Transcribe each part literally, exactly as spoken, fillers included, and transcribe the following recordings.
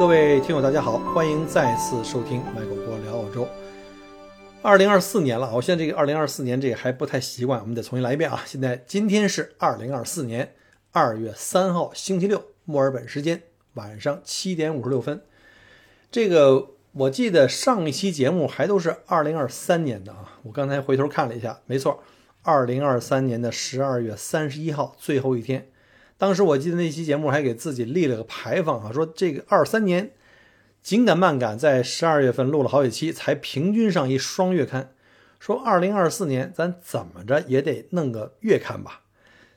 各位听友大家好，欢迎再次收听麦克郭聊澳洲。二零二四年了，我现在这个二零二四年这个还不太习惯，我们得重新来一遍啊。现在今天是二零二四年二月三号星期六，墨尔本时间晚上七点五十六分。这个我记得上一期节目还都是二零二三年的啊，我刚才回头看了一下，没错，二零二三年的十二月三十一号最后一天。当时我记得那期节目还给自己立了个牌坊啊，说这个二三年紧赶慢赶，在十二月份录了好几期才平均上一双月刊，说二零二四年咱怎么着也得弄个月刊吧。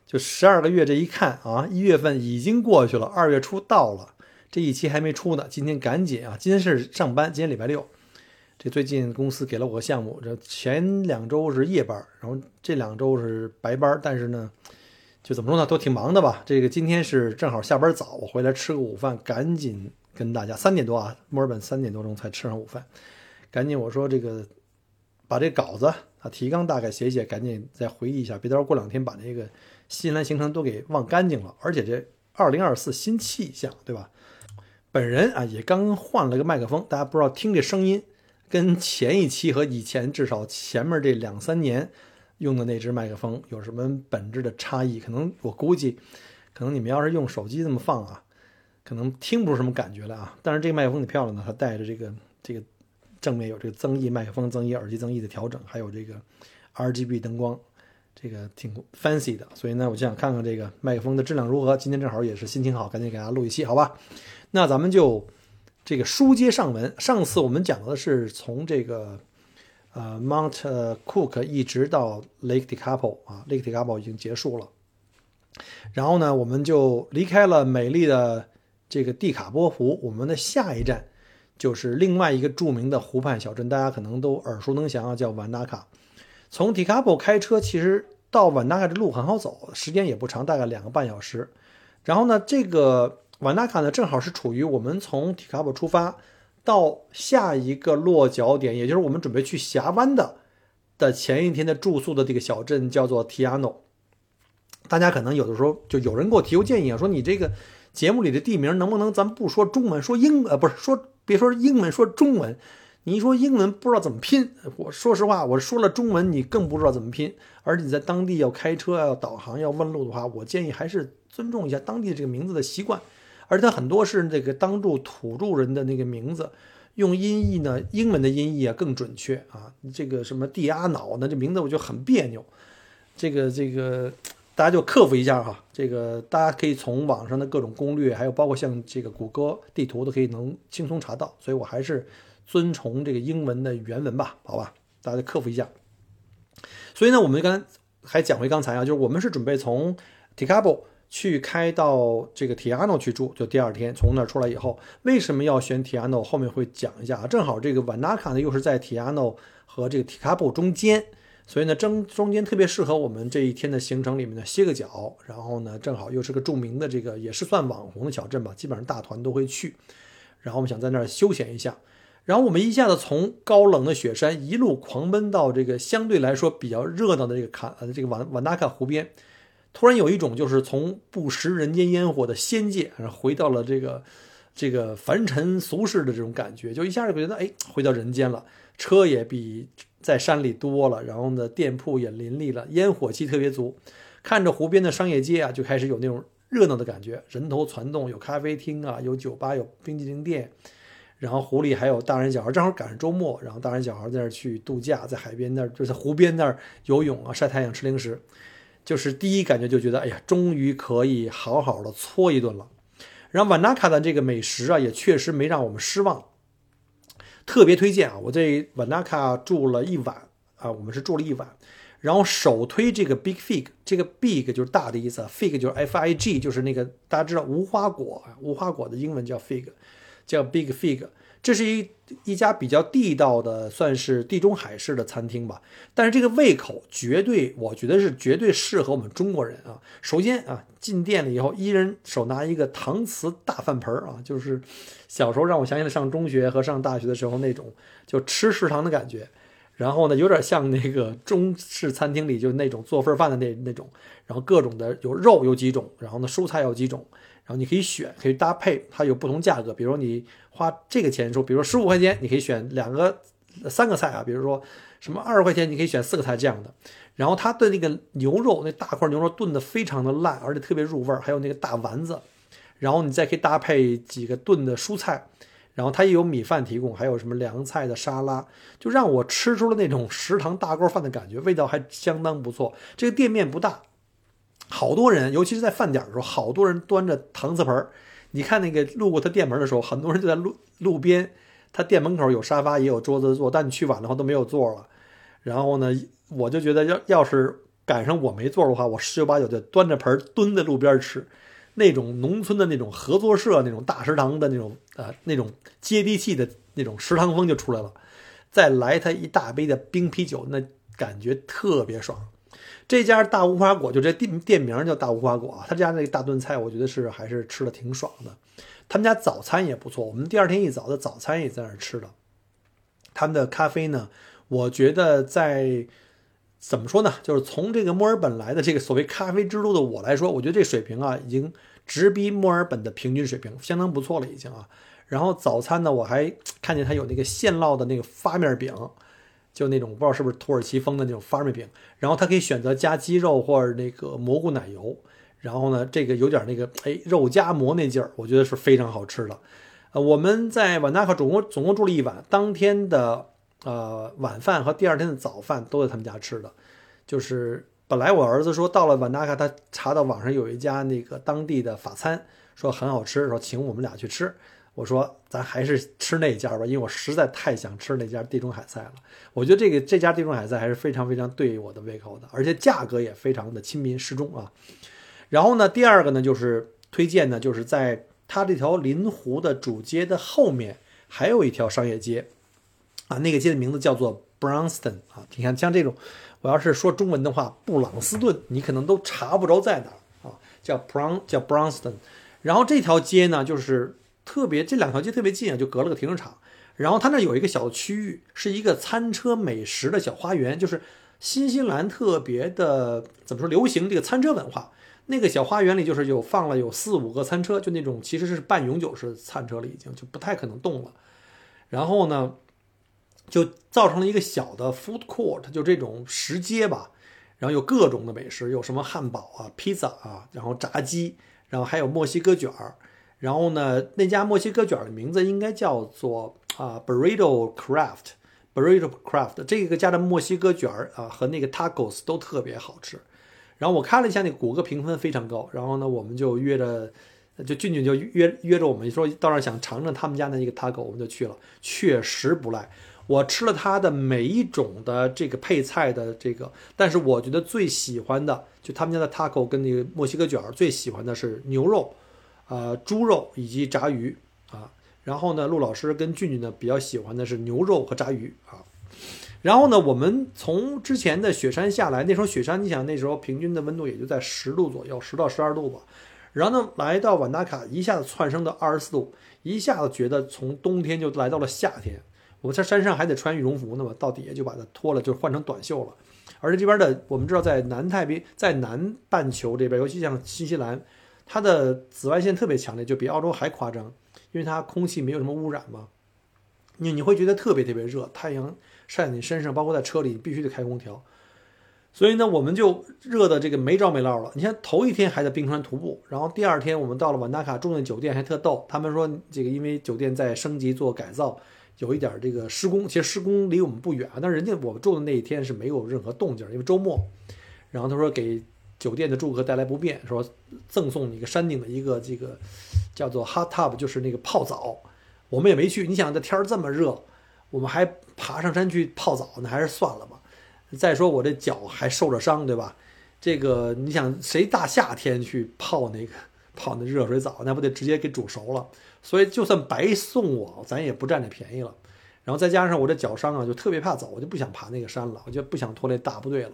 就十二个月这一看啊，一月份已经过去了，二月初到了，这一期还没出呢，今天赶紧啊，今天是上班，今天礼拜六。这最近公司给了我个项目，这前两周是夜班，然后这两周是白班，但是呢就怎么说呢，都挺忙的吧。这个今天是正好下班早，我回来吃个午饭，赶紧跟大家三点多啊，墨尔本三点多钟才吃上午饭，赶紧我说这个把这稿子啊提纲大概写一写，赶紧再回忆一下，别到时候过两天把这个新来行程都给忘干净了。而且这二零二四新气象，对吧？本人啊也刚换了个麦克风，大家不知道听这声音跟前一期和以前至少前面这两三年用的那只麦克风有什么本质的差异，可能我估计可能你们要是用手机这么放啊，可能听不出什么感觉来啊。但是这个麦克风挺漂亮的，它带着这个这个正面有这个增益，麦克风增益，耳机增益的调整，还有这个 R G B 灯光，这个挺 fancy 的。所以呢我就想看看这个麦克风的质量如何，今天正好也是心情好，赶紧给大家录一期好吧。那咱们就这个书接上文，上次我们讲的是从这个呃 Mount Cook 一直到 Lake Tekapo 啊 Lake Tekapo 已经结束了，然后呢我们就离开了美丽的这个蒂卡波湖，我们的下一站就是另外一个著名的湖畔小镇，大家可能都耳熟能详啊，叫 Wanaka。 从 Tekapo 开车其实到 Wanaka 这路很好走，时间也不长，大概两个半小时。然后呢这个 Wanaka 呢正好是处于我们从 Tekapo 出发到下一个落脚点，也就是我们准备去峡湾的的前一天的住宿的这个小镇叫做 Te Anau。 大家可能有的时候就有人给我提过建议啊，说你这个节目里的地名能不能咱不说中文说英呃不是说别说英文说中文，你一说英文不知道怎么拼。我说实话，我说了中文你更不知道怎么拼，而且你在当地要开车要导航要问路的话，我建议还是尊重一下当地这个名字的习惯。而它很多是那个当地土著人的那个名字，用音译呢，英文的音译啊更准确啊。这个什么蒂阿瑙呢，这名字我就很别扭。这个这个大家就克服一下哈。这个大家可以从网上的各种攻略，还有包括像这个谷歌地图都可以能轻松查到。所以我还是遵从这个英文的原文吧，好吧，大家就克服一下。所以呢，我们刚才还讲回刚才啊，就是我们是准备从 Tekapo去开到这个 Te Anau 去住，就第二天从那儿出来以后，为什么要选 Te Anau 后面会讲一下啊。正好这个 Wanaka 呢又是在 Te Anau 和这个 Tekapo 中间，所以呢中中间特别适合我们这一天的行程里面呢歇个脚，然后呢正好又是个著名的这个也是算网红的小镇吧，基本上大团都会去，然后我们想在那儿休闲一下。然后我们一下子从高冷的雪山一路狂奔到这个相对来说比较热闹的这个卡呃这个 Wanaka 湖边，突然有一种就是从不食人间烟火的仙界回到了这个这个凡尘俗世的这种感觉，就一下就觉得哎，回到人间了。车也比在山里多了，然后呢店铺也林立了，烟火气特别足。看着湖边的商业街啊，就开始有那种热闹的感觉，人头攒动，有咖啡厅啊，有酒吧，有冰淇淋店，然后湖里还有大人小孩，正好赶上周末，然后大人小孩在那去度假，在海边那就在湖边那游泳啊，晒太阳，吃零食。就是第一感觉就觉得哎呀，终于可以好好的搓一顿了。然后 Wanaka 的这个美食啊也确实没让我们失望，特别推荐啊。我在 Wanaka 住了一晚啊，我们是住了一晚，然后首推这个 Big Fig， 这个 Big 就是大的意思， Fig 就是 F I G， 就是那个大家知道无花果，无花果的英文叫 Fig，叫 Big Fig， 这是一一家比较地道的，算是地中海式的餐厅吧。但是这个胃口绝对，我觉得是绝对适合我们中国人啊。首先啊，进店了以后，一人手拿一个搪瓷大饭盆啊，就是小时候让我想起来上中学和上大学的时候那种就吃食堂的感觉。然后呢，有点像那个中式餐厅里就那种做份饭的那那种，然后各种的有肉有几种，然后呢蔬菜有几种。然后你可以选，可以搭配，它有不同价格。比如说你花这个钱说，比如说十五块钱，你可以选两个、三个菜啊。比如说什么二十块钱，你可以选四个菜这样的。然后它的那个牛肉，那大块牛肉炖的非常的烂，而且特别入味，还有那个大丸子。然后你再可以搭配几个炖的蔬菜。然后它也有米饭提供，还有什么凉菜的沙拉，就让我吃出了那种食堂大锅饭的感觉，味道还相当不错。这个店面不大。好多人，尤其是在饭点的时候，好多人端着搪瓷盆。你看那个路过他店门的时候，很多人就在路路边，他店门口有沙发也有桌子坐，但你去晚的话都没有座了。然后呢，我就觉得要要是赶上我没座的话，我十有八九就端着盆蹲在路边吃。那种农村的那种合作社那种大食堂的那种呃那种接地气的那种食堂风就出来了。再来他一大杯的冰啤酒，那感觉特别爽。这家大无花果，就这店名叫大无花果啊，他家那个大炖菜我觉得是还是吃的挺爽的。他们家早餐也不错，我们第二天一早的早餐也在那儿吃的。他们的咖啡呢，我觉得在怎么说呢，就是从这个墨尔本来的这个所谓咖啡之都的我来说，我觉得这水平啊已经直逼墨尔本的平均水平，相当不错了已经啊。然后早餐呢，我还看见他有那个现烙的那个发面饼，就那种不知道是不是土耳其风的那种发面饼，然后它可以选择加鸡肉或者那个蘑菇奶油，然后呢，这个有点那个哎肉夹馍那劲儿，我觉得是非常好吃的。呃，我们在Wanaka总共总共住了一晚，当天的呃晚饭和第二天的早饭都在他们家吃的。就是本来我儿子说到了Wanaka，他查到网上有一家那个当地的法餐，说很好吃，说请我们俩去吃。我说咱还是吃那家吧，因为我实在太想吃那家地中海菜了。我觉得这个这家地中海菜还是非常非常对我的胃口的，而且价格也非常的亲民适中啊。然后呢，第二个呢就是推荐呢，就是在它这条临湖的主街的后面还有一条商业街啊，那个街的名字叫做 Bronston 啊。你看像这种，我要是说中文的话，布朗斯顿你可能都查不着在哪啊，叫 Brown 叫 Bronston。然后这条街呢就是。特别这两条街特别近啊，就隔了个停车场。然后它那有一个小区域，是一个餐车美食的小花园，就是新西兰特别的怎么说，流行这个餐车文化。那个小花园里就是有放了有四五个餐车，就那种其实是半永久式的餐车了，已经就不太可能动了。然后呢，就造成了一个小的 food court， 就这种食街吧。然后有各种的美食，有什么汉堡啊、披萨啊，然后炸鸡，然后还有墨西哥卷儿。然后呢，那家墨西哥卷的名字应该叫做啊 Burrito Craft Burrito Craft， 这个家的墨西哥卷啊和那个 tacos 都特别好吃。然后我看了一下那个谷歌评分非常高，然后呢我们就约着，就俊俊就约约着我们说到那儿想尝尝他们家的那个 taco， 我们就去了，确实不赖。我吃了他的每一种的这个配菜的这个，但是我觉得最喜欢的就他们家的 taco 跟那个墨西哥卷，最喜欢的是牛肉。呃，猪肉以及炸鱼啊，然后呢，陆老师跟俊俊呢比较喜欢的是牛肉和炸鱼啊。然后呢，我们从之前的雪山下来，那时候雪山，你想那时候平均的温度也就在十度左右，十到十二度吧。然后呢，来到Wanaka，一下子窜升到二十四度，一下子觉得从冬天就来到了夏天。我们在山上还得穿羽绒服呢嘛，到底也就把它脱了，就换成短袖了。而且这边的，我们知道在南太平，在南半球这边，尤其像新西兰。它的紫外线特别强烈，就比澳洲还夸张，因为它空气没有什么污染嘛，你你会觉得特别特别热，太阳晒在你身上，包括在车里你必须得开空调。所以呢，我们就热的这个没着没落了。你看头一天还在冰川徒步，然后第二天我们到了Wanaka住那酒店还特逗，他们说这个因为酒店在升级做改造，有一点这个施工，其实施工离我们不远，但人家我们住的那一天是没有任何动静，因为周末。然后他说给酒店的住客带来不便，说赠送你一个山顶的一个这个叫做 hot tub， 就是那个泡澡，我们也没去。你想这天这么热，我们还爬上山去泡澡，那还是算了吧。再说我这脚还受着伤，对吧？这个你想谁大夏天去泡那个泡那热水澡，那不得直接给煮熟了。所以就算白送我，咱也不占这便宜了。然后再加上我这脚伤啊，就特别怕走，我就不想爬那个山了，我就不想拖累大部队了。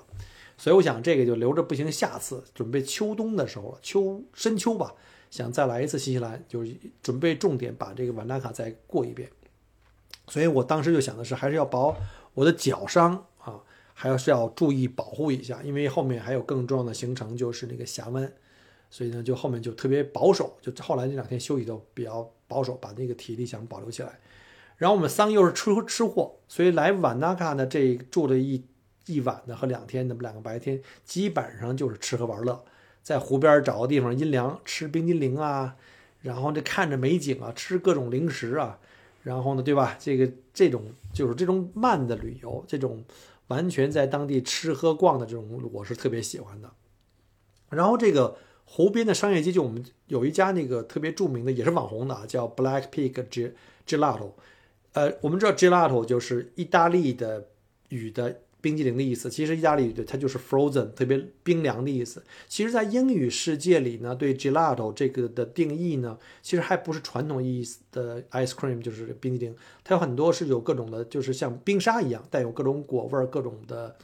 所以我想这个就留着，不行，下次准备秋冬的时候了，秋深秋吧，想再来一次新西兰，就是准备重点把这个瓦纳卡再过一遍。所以我当时就想的是，还是要保我的脚伤啊，还是要注意保护一下，因为后面还有更重要的行程，就是那个峡湾。所以呢，就后面就特别保守，就后来这两天休息都比较保守，把那个体力想保留起来。然后我们三个又是吃吃货，所以来瓦纳卡呢，这住了一一晚的和两天的两个白天，基本上就是吃喝玩乐，在湖边找个地方阴凉吃冰激凌啊，然后这看着美景啊，吃各种零食啊，然后呢，对吧？这个这种就是这种慢的旅游，这种完全在当地吃喝逛的这种，我是特别喜欢的。然后这个湖边的商业街，就我们有一家那个特别著名的，也是网红的啊，叫 Black Peak Gelato。呃，我们知道 Gelato 就是意大利的语的冰激凌的意思，其实意大利语的它就是 frozen， 特别冰凉的意思。其实在英语世界里呢，对 gelato 这个的定义呢，其实还不是传统意义的 ice cream， 就是冰激凌，它有很多是有各种的，就是像冰沙一样带有各种果味各种的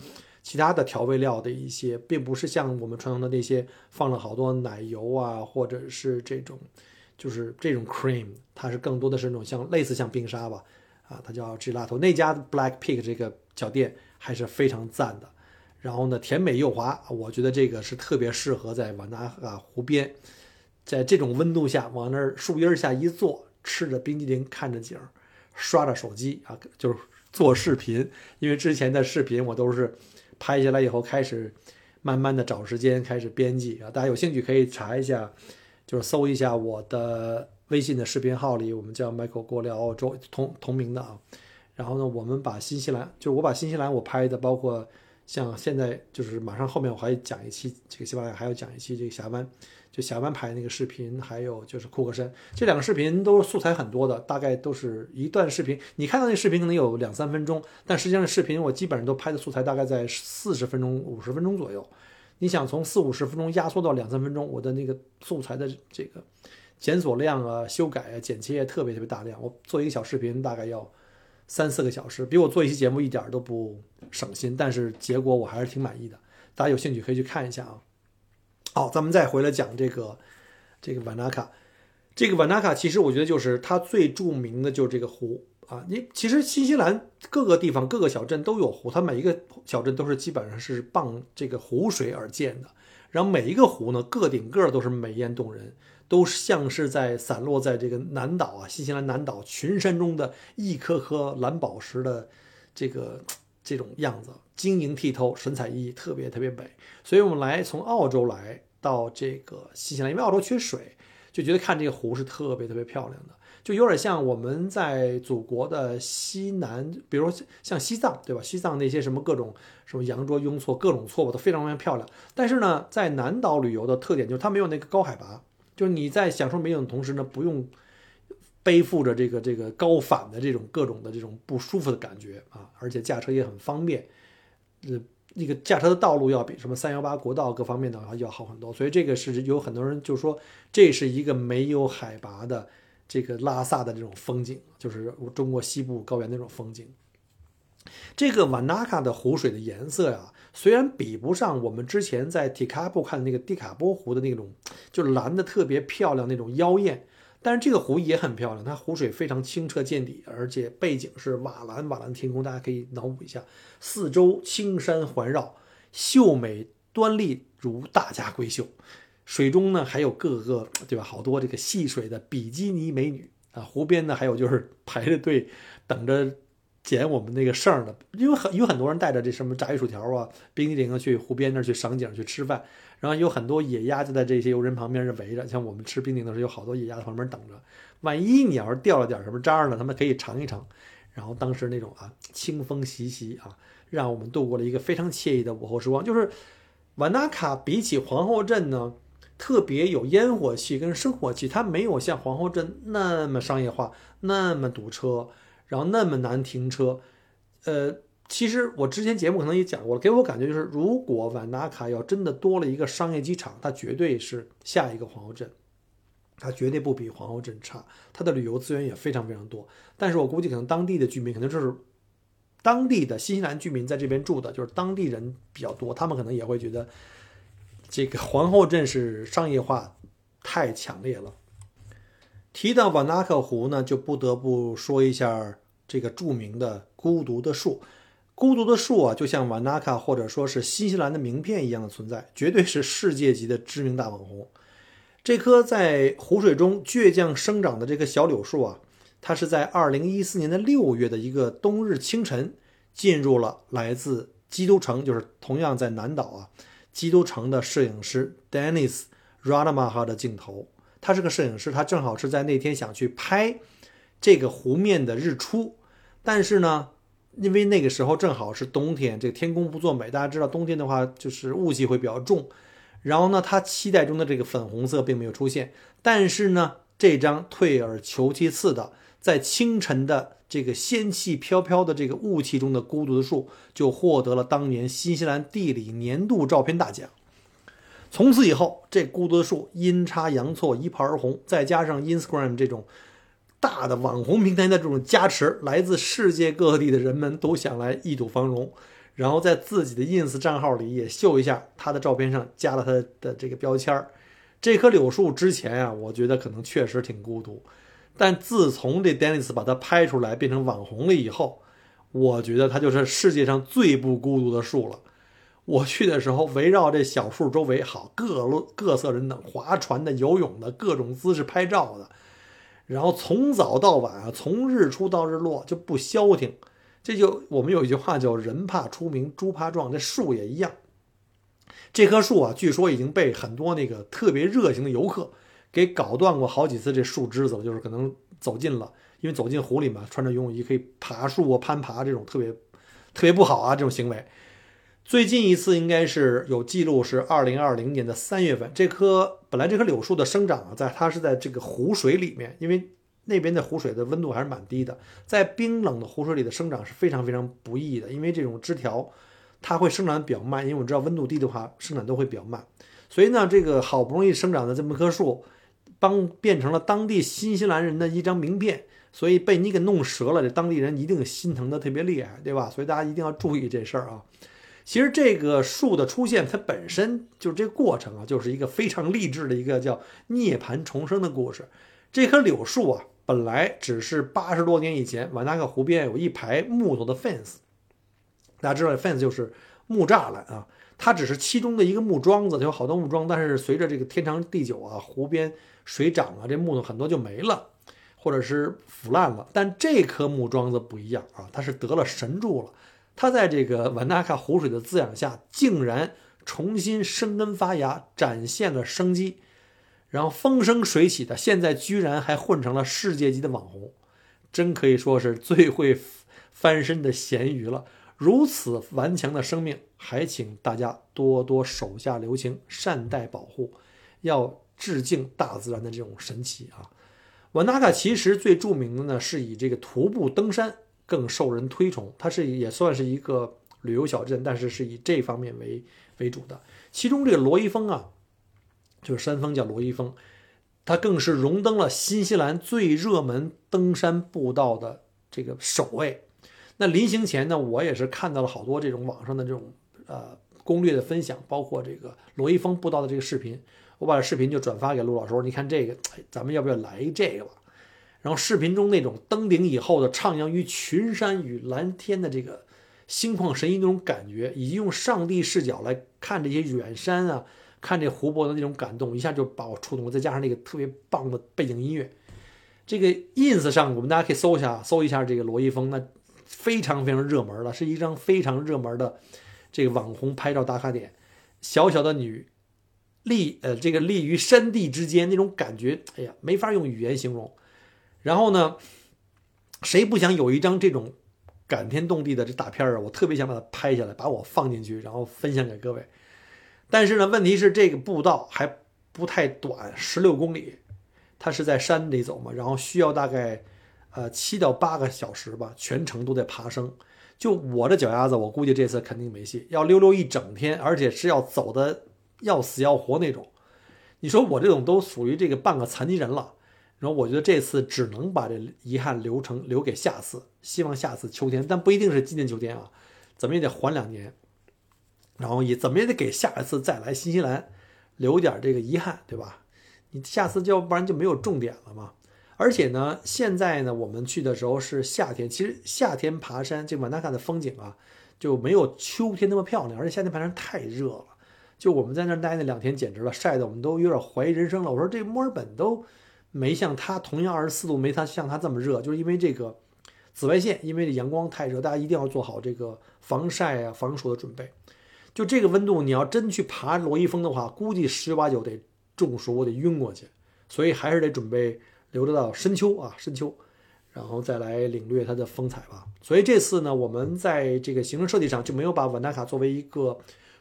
其他的调味料的一些，并不是像我们传统的那些放了好多奶油啊，或者是这种就是这种 cream， 它是更多的是那种像类似像冰沙吧，啊，它叫 gelato。 那家 Black Pig 这个小店还是非常赞的，然后呢，甜美又滑，我觉得这个是特别适合在瓦纳卡湖边，在这种温度下往那儿树荫下一坐，吃着冰激凌，看着景，刷着手机啊，就是做视频。因为之前的视频我都是拍下来以后，开始慢慢的找时间开始编辑啊。大家有兴趣可以查一下，就是搜一下我的微信的视频号里，我们叫 Michael 郭聊周同同名的啊。然后呢，我们把新西兰，就是我把新西兰我拍的，包括像现在就是马上后面我还讲一期这个西班牙，还要讲一期这个峡湾，就峡湾拍那个视频，还有就是库克山，这两个视频都素材很多的，大概都是一段视频，你看到那视频可能有两三分钟，但实际上视频我基本上都拍的素材大概在四十分钟、五十分钟左右。你想从四五十分钟压缩到两三分钟，我的那个素材的这个检索量啊、修改啊、剪切也特别特别大量，我做一个小视频大概要三四个小时，比我做一期节目一点都不省心，但是结果我还是挺满意的。大家有兴趣可以去看一下啊。好、哦，咱们再回来讲这个这个瓦纳卡。这个瓦纳卡其实我觉得就是它最著名的就是这个湖啊。你其实新西兰各个地方各个小镇都有湖，它每一个小镇都是基本上是傍这个湖水而建的。然后每一个湖呢，个顶个都是美艳动人。都像是在散落在这个南岛啊，新西兰南岛群山中的一颗颗蓝宝石的这个这种样子，晶莹剔透，神采奕奕，特别特别美。所以我们来从澳洲来到这个新西兰，因为澳洲缺水，就觉得看这个湖是特别特别漂亮的，就有点像我们在祖国的西南，比如说像西藏，对吧？西藏那些什么各种什么羊卓雍措各种措吧，都非常非常漂亮。但是呢，在南岛旅游的特点就是它没有那个高海拔。就是你在享受美景的同时呢，不用背负着这个这个高反的这种各种的这种不舒服的感觉啊，而且驾车也很方便，呃，那个驾车的道路要比什么三一八国道各方面的要好很多，所以这个是有很多人就说这是一个没有海拔的这个拉萨的这种风景，就是中国西部高原那种风景。这个瓦纳卡的湖水的颜色呀、啊，虽然比不上我们之前在 Tekapo 看的那个蒂卡波湖的那种，就是蓝的特别漂亮那种妖艳，但是这个湖也很漂亮，它湖水非常清澈见底，而且背景是瓦蓝瓦蓝天空，大家可以脑补一下，四周青山环绕，秀美端丽如大家闺秀。水中呢还有各个对吧，好多这个戏水的比基尼美女啊，湖边呢还有就是排着队等着。捡我们那个剩的，因为很有很多人带着这什么炸鱼薯条啊、冰激凌啊去湖边那儿去赏景去吃饭，然后有很多野鸭就在这些游人旁边是围着，像我们吃冰激凌的时候有好多野鸭在旁边等着，万一你要是掉了点什么渣呢，他们可以尝一尝。然后当时那种啊清风习习啊，让我们度过了一个非常惬意的午后时光。就是瓦纳卡比起皇后镇呢，特别有烟火气跟生活气，它没有像皇后镇那么商业化，那么堵车，然后那么难停车。呃，其实我之前节目可能也讲过了，给我感觉就是如果瓦纳卡要真的多了一个商业机场，它绝对是下一个皇后镇，它绝对不比皇后镇差，它的旅游资源也非常非常多。但是我估计可能当地的居民可能就是当地的新西兰居民在这边住的，就是当地人比较多，他们可能也会觉得这个皇后镇是商业化太强烈了。提到瓦纳克湖呢，就不得不说一下这个著名的孤独的树。孤独的树啊，就像瓦纳卡或者说是新西兰的名片一样的存在，绝对是世界级的知名大网红。这棵在湖水中倔强生长的这棵小柳树啊，它是在二零一四年的六月的一个冬日清晨进入了来自基督城，就是同样在南岛啊，基督城的摄影师 Dennis Rademacher 的镜头。他是个摄影师，他正好是在那天想去拍这个湖面的日出，但是呢因为那个时候正好是冬天，这个天公不作美，大家知道冬天的话就是雾气会比较重，然后呢他期待中的这个粉红色并没有出现，但是呢这张退而求其次的在清晨的这个仙气飘飘的这个雾气中的孤独的树就获得了当年新西兰地理年度照片大奖。从此以后这孤独的树阴差阳错一炮而红，再加上 Instagram 这种大的网红平台的这种加持，来自世界各地的人们都想来一睹芳容，然后在自己的 ins 账号里也秀一下他的照片，上加了他的这个标签。这棵柳树之前啊，我觉得可能确实挺孤独，但自从这 Dennis 把它拍出来变成网红了以后，我觉得它就是世界上最不孤独的树了。我去的时候围绕这小树周围，好各路各色人等，划船的、游泳的、各种姿势拍照的，然后从早到晚啊，从日出到日落就不消停。这就我们有一句话叫人怕出名猪怕壮，这树也一样。这棵树啊，据说已经被很多那个特别热情的游客给搞断过好几次这树枝子了，就是可能走进了，因为走进湖里嘛，穿着游泳衣可以爬树啊、攀爬，这种特别特别不好啊这种行为。最近一次应该是有记录是二零二零年的三月份，这棵本来这棵柳树的生长啊，在它是在这个湖水里面，因为那边的湖水的温度还是蛮低的，在冰冷的湖水里的生长是非常非常不易的，因为这种枝条它会生长比较慢，因为我们知道温度低的话生长都会比较慢，所以呢这个好不容易生长的这么棵树帮变成了当地新西兰人的一张名片，所以被你给弄折了，这当地人一定心疼的特别厉害，对吧？所以大家一定要注意这事儿啊。其实这个树的出现它本身就是这个过程啊，就是一个非常励志的一个叫涅槃重生的故事。这棵柳树啊，本来只是八十多年以前瓦纳克湖边有一排木头的 fence， 大家知道 fence 就是木栅栏啊，它只是其中的一个木桩子，它有好多木桩，但是随着这个天长地久啊，湖边水涨啊，这木头很多就没了或者是腐烂了。但这棵木桩子不一样啊，它是得了神助了，它在这个瓦纳卡湖水的滋养下竟然重新生根发芽，展现了生机，然后风生水起的，现在居然还混成了世界级的网红，真可以说是最会翻身的咸鱼了。如此顽强的生命，还请大家多多手下留情，善待保护，要致敬大自然的这种神奇啊。瓦纳卡其实最著名的呢，是以这个徒步登山更受人推崇，它是也算是一个旅游小镇，但是是以这方面 为, 为主的。其中这个罗伊峰啊，就是山峰叫罗伊峰，它更是荣登了新西兰最热门登山步道的这个首位。那临行前呢，我也是看到了好多这种网上的这种呃攻略的分享，包括这个罗伊峰步道的这个视频，我把视频就转发给陆老师，你看这个，咱们要不要来这个吧？然后视频中那种登顶以后的徜徉于群山与蓝天的这个心旷神怡那种感觉，以及用上帝视角来看这些远山啊，看这湖泊的那种感动，一下就把我触动了。再加上那个特别棒的背景音乐，这个 ins 上我们大家可以搜一下，搜一下这个罗伊峰，那非常非常热门了，是一张非常热门的这个网红拍照打卡点。小小的女立呃这个立于山地之间那种感觉，哎呀，没法用语言形容。然后呢，谁不想有一张这种感天动地的这大片啊？我特别想把它拍下来，把我放进去，然后分享给各位。但是呢，问题是这个步道还不太短，十六公里，它是在山里走嘛，然后需要大概呃七到八个小时吧，全程都在爬升。就我的脚丫子，我估计这次肯定没戏，要溜溜一整天，而且是要走的要死要活那种。你说我这种都属于这个半个残疾人了，然后我觉得这次只能把这遗憾留成留给下次，希望下次秋天，但不一定是今年秋天啊，怎么也得缓两年，然后也怎么也得给下一次再来新西兰留点这个遗憾，对吧？你下次要不然就没有重点了嘛。而且呢，现在呢我们去的时候是夏天，其实夏天爬山这Wanaka的风景啊就没有秋天那么漂亮，而且夏天爬山太热了，就我们在那待那两天简直了，晒得我们都有点怀疑人生了。我说这墨尔本都没像它同样二十四度没它像它这么热，就是因为这个紫外线，因为这阳光太热，大家一定要做好这个防晒啊防暑的准备。就这个温度你要真去爬罗伊峰的话，估计十有八九得中暑，我得晕过去，所以还是得准备留着到深秋啊深秋然后再来领略它的风采吧。所以这次呢我们在这个行程设计上就没有把Wanaka作为一个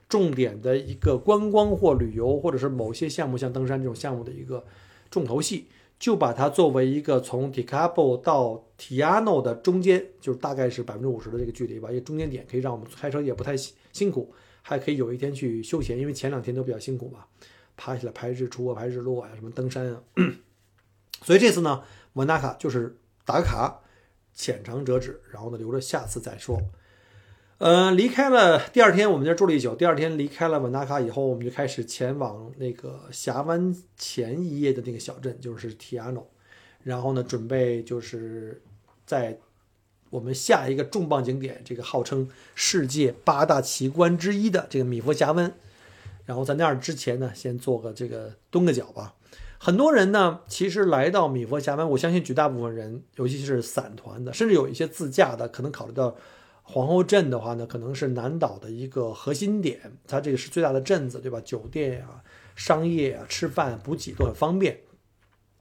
重点的一个观光或旅游，或者是某些项目像登山这种项目的一个重头戏，就把它作为一个从 Tekapo 到 Te Anau 的中间，就是大概是 百分之五十 的这个距离吧，因为中间点可以让我们开车也不太辛苦，还可以有一天去休闲，因为前两天都比较辛苦嘛，爬起来拍日出啊拍日落啊什么登山啊所以这次呢Wanaka就是打个卡浅尝辄止，然后呢留着下次再说。呃，离开了第二天我们就住了一宿，第二天离开了Wanaka以后，我们就开始前往那个峡湾前一夜的那个小镇，就是 Te Anau， 然后呢准备就是在我们下一个重磅景点，这个号称世界八大奇观之一的这个米佛峡湾，然后在那儿之前呢先做个这个蹲个脚吧。很多人呢其实来到米佛峡湾，我相信绝大部分人尤其是散团的，甚至有一些自驾的，可能考虑到皇后镇的话呢，可能是南岛的一个核心点，它这个是最大的镇子，对吧？酒店啊、商业啊、吃饭、补给都很方便，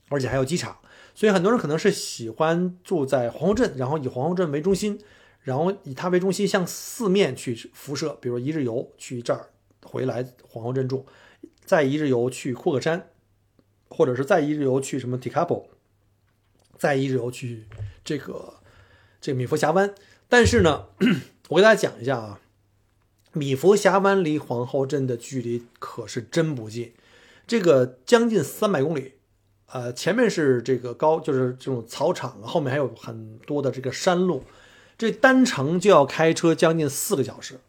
而且还有机场，所以很多人可能是喜欢住在皇后镇，然后以皇后镇为中心，然后以它为中心向四面去辐射，比如一日游去这儿回来皇后镇住，再一日游去库克山，或者是再一日游去什么 Tekapo， 再一日游去这个这个米佛峡湾。但是呢我给大家讲一下啊，米佛峡湾离皇后镇的距离可是真不近，这个将近三百公里，呃，前面是这个高就是这种草场，后面还有很多的这个山路，这单程就要开车将近四个小时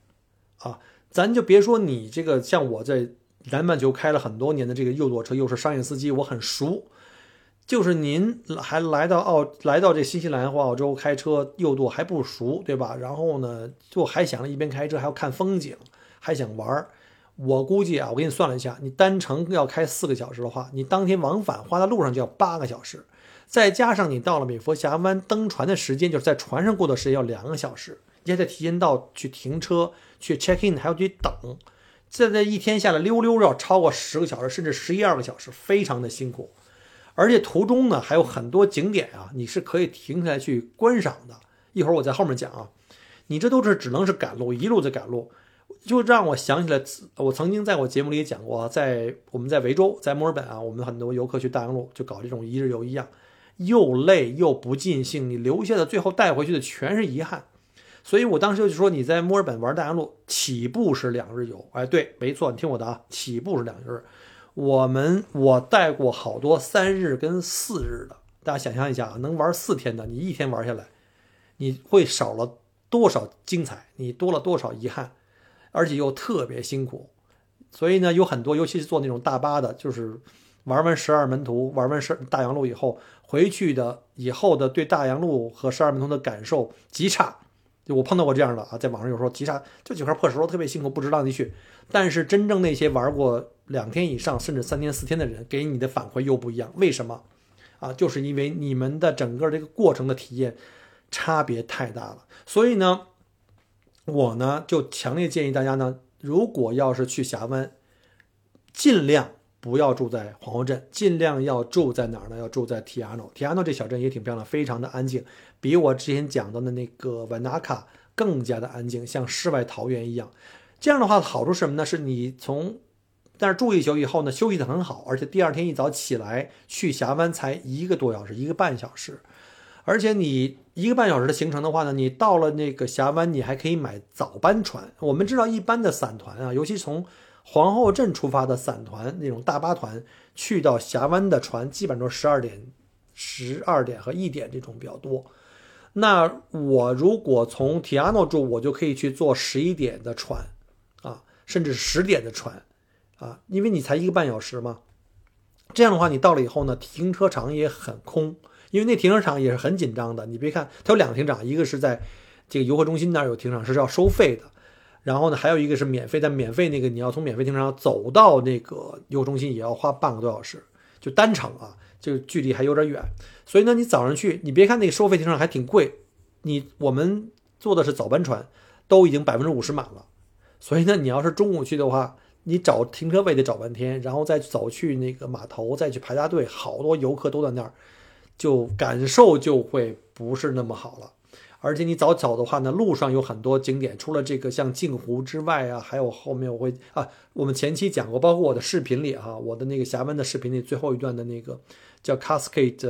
啊！咱就别说你这个像我在南半球开了很多年的这个右舵车，又是商业司机，我很熟，就是您还来到澳来到这新西兰或澳洲开车右舵还不熟，对吧？然后呢就还想一边开车还要看风景还想玩，我估计啊我给你算了一下，你单程要开四个小时的话，你当天往返花在路上就要八个小时，再加上你到了米佛峡湾登船的时间，就是在船上过的时间要两个小时，你还得提前到去停车去 check in， 还要去等，现在一天下来溜溜要超过十个小时甚至十一二个小时，非常的辛苦。而且途中呢还有很多景点啊，你是可以停下来去观赏的，一会儿我在后面讲啊。你这都是只能是赶路，一路在赶路，就让我想起来我曾经在我节目里也讲过，在我们在维州在墨尔本啊，我们很多游客去大洋路就搞这种一日游一样，又累又不尽兴，你留下的最后带回去的全是遗憾。所以我当时就说你在墨尔本玩大洋路起步是两日游，哎，对，没错，你听我的啊，起步是两日。我们我带过好多三日跟四日的，大家想象一下啊，能玩四天的，你一天玩下来，你会少了多少精彩，你多了多少遗憾，而且又特别辛苦。所以呢，有很多，尤其是坐那种大巴的，就是玩完十二门徒，玩完大洋路以后回去的以后的对大洋路和十二门徒的感受极差。就我碰到过这样的啊，在网上有时候急刹就几块破石头特别辛苦，不值当地去。但是真正那些玩过两天以上甚至三天四天的人给你的反馈又不一样，为什么啊？就是因为你们的整个这个过程的体验差别太大了。所以呢我呢就强烈建议大家呢，如果要是去峡湾，尽量不要住在皇后镇，尽量要住在哪儿呢？要住在 Te Anau。Te Anau 这小镇也挺漂亮，非常的安静，比我之前讲到的那个Wanaka更加的安静，像世外桃源一样。这样的话好处是什么呢？是你从但是住一宿以后呢，休息得很好，而且第二天一早起来去峡湾才一个多小时，一个半小时。而且你一个半小时的行程的话呢，你到了那个峡湾，你还可以买早班船。我们知道一般的散团啊，尤其从皇后镇出发的散团那种大巴团去到峡湾的船基本上都是十二点和一点这种比较多。那我如果从Te Anau住，我就可以去坐十一点的船啊，甚至十点的船啊，因为你才一个半小时嘛。这样的话你到了以后呢，停车场也很空，因为那停车场也是很紧张的。你别看它有两个停车场，一个是在这个游客中心那儿有停车场是要收费的，然后呢还有一个是免费，但免费那个你要从免费停车场走到那个游客中心也要花半个多小时，就单程啊，这个距离还有点远。所以呢你早上去，你别看那个收费停车场还挺贵，你我们坐的是早班船，都已经 百分之五十 满了。所以呢你要是中午去的话，你找停车位得找半天，然后再走去那个码头，再去排大队，好多游客都在那儿，就感受就会不是那么好了。而且你早走的话呢，路上有很多景点，除了这个像镜湖之外啊，还有后面我会啊，我们前期讲过，包括我的视频里啊，我的那个峡湾的视频里最后一段的那个叫 Cascade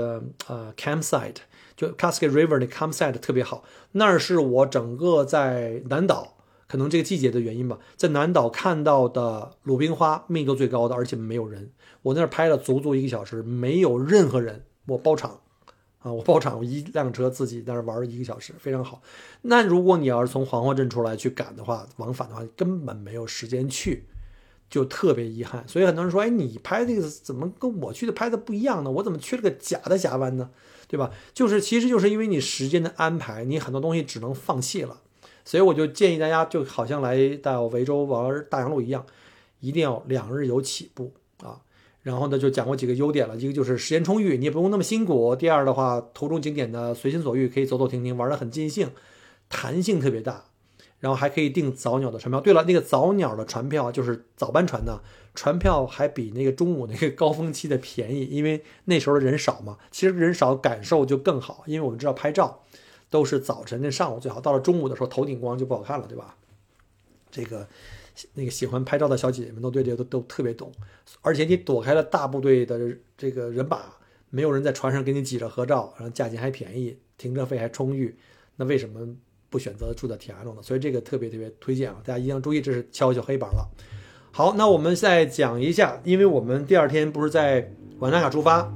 呃、uh, Campsite， 就 Cascade River 的 Campsite 特别好，那是我整个在南岛，可能这个季节的原因吧，在南岛看到的鲁冰花密度最高的，而且没有人。我那儿拍了足足一个小时，没有任何人，我包场。啊，我包场，我一辆车自己在那玩一个小时，非常好。那如果你要是从皇后镇出来去赶的话，往返的话，根本没有时间去，就特别遗憾。所以很多人说，哎，你拍这个怎么跟我去的拍的不一样呢？我怎么去了个假的峡湾呢？对吧？就是其实就是因为你时间的安排，你很多东西只能放弃了。所以我就建议大家，就好像来到维州玩大洋路一样，一定要两日游起步啊。然后呢，就讲过几个优点了，一个就是时间充裕，你也不用那么辛苦；第二的话，途中景点呢随心所欲，可以走走停停，玩得很尽兴，弹性特别大。然后还可以订早鸟的船票。对了，那个早鸟的船票就是早班船呢，船票还比那个中午那个高峰期的便宜，因为那时候人少嘛。其实人少感受就更好，因为我们知道拍照都是早晨跟上午最好，到了中午的时候头顶光就不好看了，对吧？这个。那个喜欢拍照的小姐姐们都对这个 都, 都特别懂，而且你躲开了大部队的这个人马，没有人在船上给你挤着合照，然后价钱还便宜，停车费还充裕，那为什么不选择住在Te Anau呢？所以这个特别特别推荐啊，大家一定要注意，这是敲一敲黑板了。好，那我们再讲一下，因为我们第二天不是在Wanaka出发，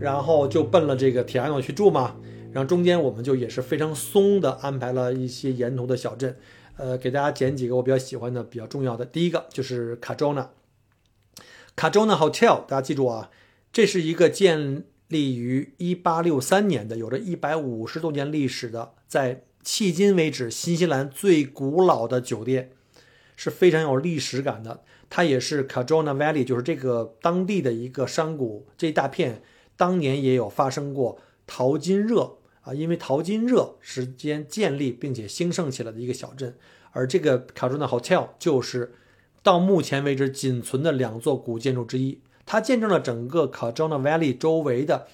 然后就奔了这个Te Anau去住嘛，然后中间我们就也是非常松的安排了一些沿途的小镇。呃，给大家捡几个我比较喜欢的、比较重要的。第一个就是 Cardrona Cardrona Hotel， 大家记住啊，这是一个建立于一八六三年的，有着一百五十多年历史的，在迄今为止新西兰最古老的酒店，是非常有历史感的。它也是 Cardrona Valley， 就是这个当地的一个山谷，这一大片当年也有发生过淘金热。啊，因为淘金热时间建立并且兴盛起来的一个小镇，而这个 Cardrona Hotel 就是到目前为止仅存的两座古建筑之一，它见证了整个 Cardrona Valley 周围的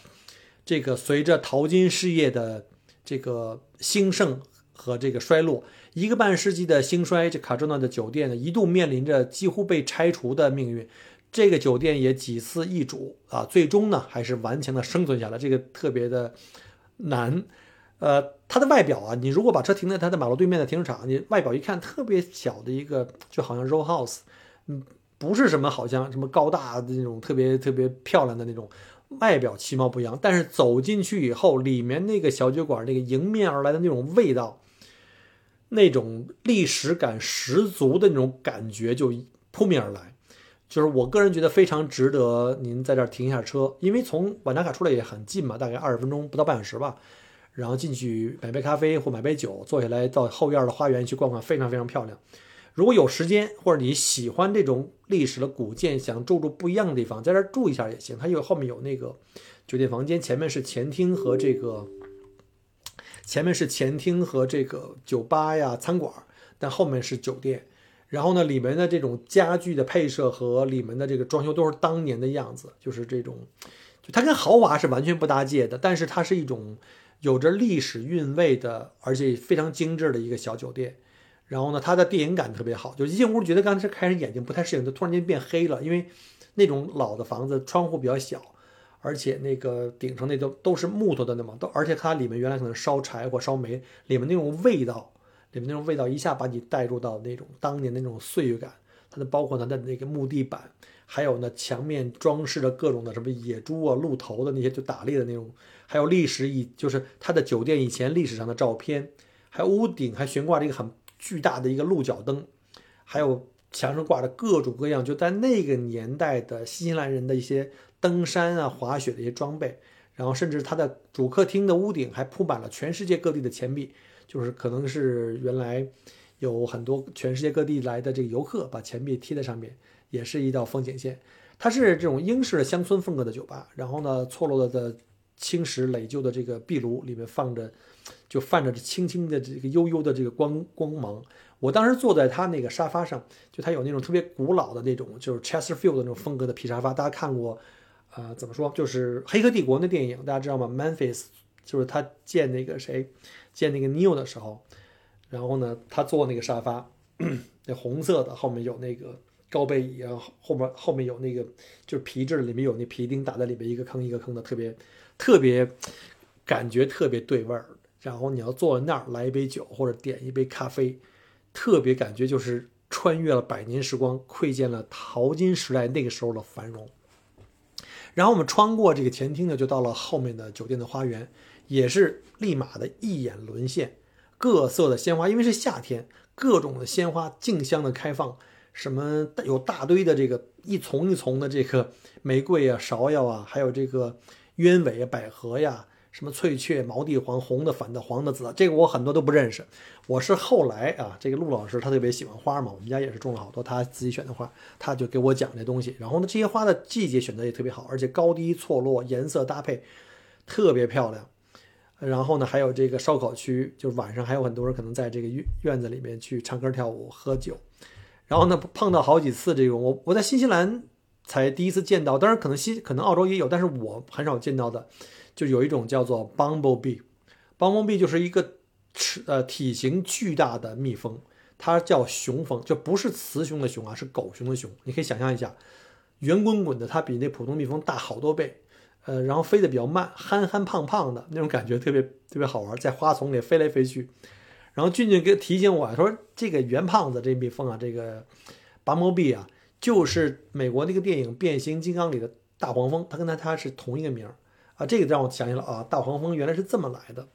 这个随着淘金事业的这个兴盛和这个衰落，一个半世纪的兴衰，这 Cardrona 的酒店呢一度面临着几乎被拆除的命运。这个酒店也几次易主啊，最终呢还是顽强的生存下来，这个特别的。难，呃，它的外表啊，你如果把车停在它的马路对面的停车场，你外表一看特别小的一个，就好像 row house， 嗯，不是什么好像什么高大的那种特别特别漂亮的那种，外表其貌不扬。但是走进去以后，里面那个小酒馆那个迎面而来的那种味道，那种历史感十足的那种感觉就扑面而来。就是我个人觉得非常值得您在这儿停一下车，因为从瓦纳卡出来也很近嘛，大概二十分钟不到半小时吧。然后进去买杯咖啡或买杯酒，坐下来到后院的花园去逛逛，非常非常漂亮。如果有时间或者你喜欢这种历史的古建，想住住不一样的地方，在这儿住一下也行。它有后面有那个酒店房间，前面是前厅和这个前面是前厅和这个酒吧呀餐馆，但后面是酒店。然后呢，里面的这种家具的配设和里面的这个装修都是当年的样子，就是这种，就它跟豪华是完全不搭界的，但是它是一种有着历史韵味的，而且非常精致的一个小酒店。然后呢，它的电影感特别好，就一进屋觉得刚才开始眼睛不太适应，就突然间变黑了，因为那种老的房子窗户比较小，而且那个顶上那都都是木头的那么，都而且它里面原来可能烧柴或烧煤，里面那种味道。里面那种味道一下把你带入到那种当年那种岁月感，它的包括它的那个木地板，还有呢墙面装饰的各种的什么野猪啊、鹿头的那些就打猎的那种，还有历史以就是它的酒店以前历史上的照片，还有屋顶还悬挂着一个很巨大的一个鹿角灯，还有墙上挂着各种各样就在那个年代的新西兰人的一些登山啊、滑雪的一些装备。然后甚至它的主客厅的屋顶还铺满了全世界各地的钱币，就是可能是原来有很多全世界各地来的这个游客把钱币贴在上面，也是一道风景线。它是这种英式的乡村风格的酒吧，然后呢错落的青石垒就的这个壁炉里面放着就泛着轻轻的这个悠悠的这个光光芒。我当时坐在他那个沙发上，就他有那种特别古老的那种就是 Chesterfield 的那种风格的皮沙发，大家看过呃，怎么说？就是《黑客帝国》那电影，大家知道吗 ？Memphis 就是他见那个谁，见那个 Neo 的时候，然后呢，他坐那个沙发，那红色的，后面有那个高背椅，然后后面后面有那个就是皮质的，里面有那皮钉打在里面，一个坑一个坑的，特别特别感觉特别对味儿。然后你要坐在那儿来一杯酒或者点一杯咖啡，特别感觉就是穿越了百年时光，窥见了淘金时代那个时候的繁荣。然后我们穿过这个前厅呢，就到了后面的酒店的花园，也是立马的一眼沦陷，各色的鲜花，因为是夏天，各种的鲜花竞相的开放，什么有大堆的这个一丛一丛的这个玫瑰啊、芍药啊，还有这个鸢尾、百合呀、什么翠雀、毛地黄，红的、粉的、黄的、紫的，这个我很多都不认识。我是后来啊，这个陆老师他特别喜欢花嘛，我们家也是种了好多他自己选的花，他就给我讲这东西。然后呢，这些花的季节选择也特别好，而且高低错落、颜色搭配特别漂亮。然后呢，还有这个烧烤区，就晚上还有很多人可能在这个院子里面去唱歌、跳舞、喝酒。然后呢，碰到好几次这种，我我在新西兰才第一次见到，当然可能西可能澳洲也有，但是我很少见到的。就有一种叫做 Bumblebee， Bumblebee 就是一个呃体型巨大的蜜蜂，它叫雄蜂，就不是雌雄的雄啊，是狗熊的熊。你可以想象一下，圆滚滚的，它比那普通蜜蜂大好多倍，呃，然后飞得比较慢，憨憨胖胖的那种感觉特别特别好玩，在花丛里飞来飞去。然后俊俊给提醒我说，这个圆胖子这蜜蜂啊，这个 Bumblebee 啊，就是美国那个电影《变形金刚》里的大黄蜂，它跟它它是同一个名儿。啊，这个让我想起了啊，大黄蜂原来是这么来的。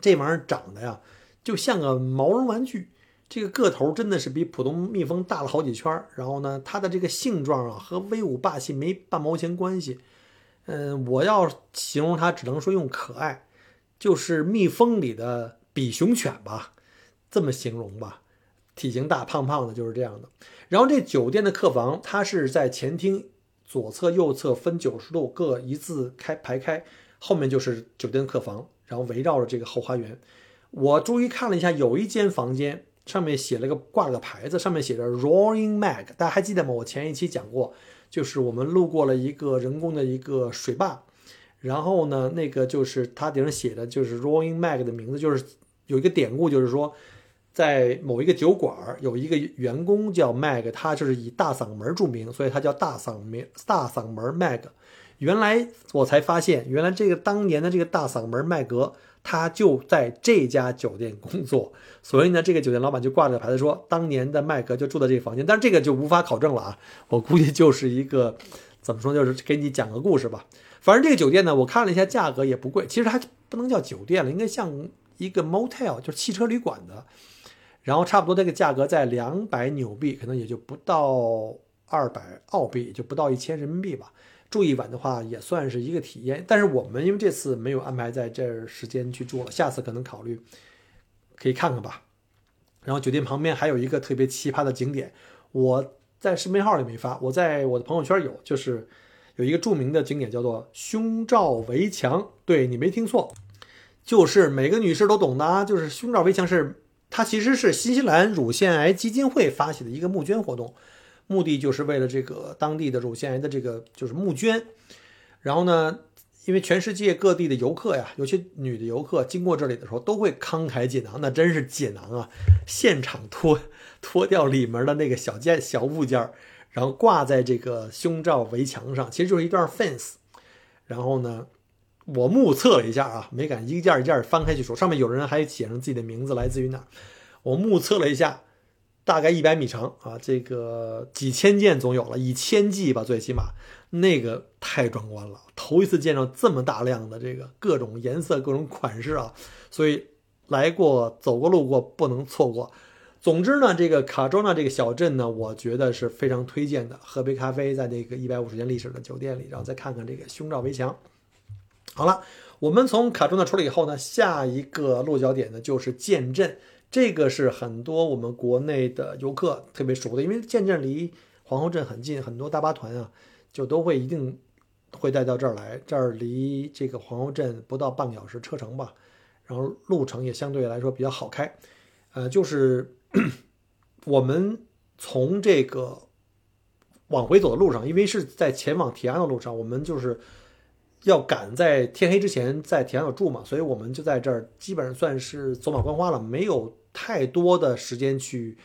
这玩意儿长得呀，就像个毛绒玩具，这个个头真的是比普通蜜蜂大了好几圈。然后呢，它的这个性状啊，和威武霸气没半毛钱关系。嗯，我要形容它，只能说用可爱，就是蜜蜂里的比熊犬吧，这么形容吧。体型大，胖胖的，就是这样的。然后这酒店的客房，它是在前厅。左侧右侧分九十度各一字开排开，后面就是酒店客房，然后围绕着这个后花园。我注意看了一下，有一间房间上面写了个挂了个牌子，上面写着 Roaring Mag， 大家还记得吗？我前一期讲过，就是我们路过了一个人工的一个水坝，然后呢那个就是它顶上写的就是 Roaring Mag 的名字，就是有一个典故，就是说在某一个酒馆有一个员工叫 Mag， 他就是以大嗓门著名，所以他叫大嗓门大嗓门 Mag。 原来我才发现，原来这个当年的这个大嗓门麦格，他就在这家酒店工作，所以呢这个酒店老板就挂着牌子说当年的麦格就住在这个房间，但是这个就无法考证了啊，我估计就是一个怎么说，就是给你讲个故事吧。反正这个酒店呢，我看了一下价格也不贵，其实它不能叫酒店了，应该像一个 motel， 就是汽车旅馆的。然后差不多这个价格在两百纽币，可能也就不到二百澳币，也就不到一千人民币吧。住一晚的话也算是一个体验，但是我们因为这次没有安排在这儿时间去住了，下次可能考虑可以看看吧。然后酒店旁边还有一个特别奇葩的景点，我在视频号里没发，我在我的朋友圈有，就是有一个著名的景点叫做胸罩围墙。对，你没听错，就是每个女士都懂的啊，就是胸罩围墙是它其实是新西兰乳腺癌基金会发起的一个募捐活动，目的就是为了这个当地的乳腺癌的这个就是募捐。然后呢，因为全世界各地的游客呀，尤其女的游客经过这里的时候都会慷慨解囊，那真是解囊啊，现场脱脱掉里面的那个小件小物件，然后挂在这个胸罩围墙上，其实就是一段 fence。 然后呢我目测了一下啊，没敢一件一件翻开去数，上面有人还写上自己的名字来自于哪儿。我目测了一下，大概一百米长啊，这个几千件总有了，以千计吧，最起码那个太壮观了，头一次见到这么大量的这个各种颜色各种款式啊，所以来过走过路过不能错过。总之呢，这个Cardrona这个小镇呢，我觉得是非常推荐的，喝杯咖啡在这个一百五十年历史的酒店里，然后再看看这个胸罩围墙。好了，我们从Cardrona出来以后呢，下一个落脚点呢就是建镇。这个是很多我们国内的游客特别熟的，因为建镇离皇后镇很近，很多大巴团啊就都会一定会带到这儿来。这儿离这个皇后镇不到半个小时车程吧，然后路程也相对来说比较好开。呃，就是我们从这个往回走的路上，因为是在前往提安的路上，我们就是要赶在天黑之前在提安住嘛，所以我们就在这儿基本上算是走马观花了，没有太多的时间去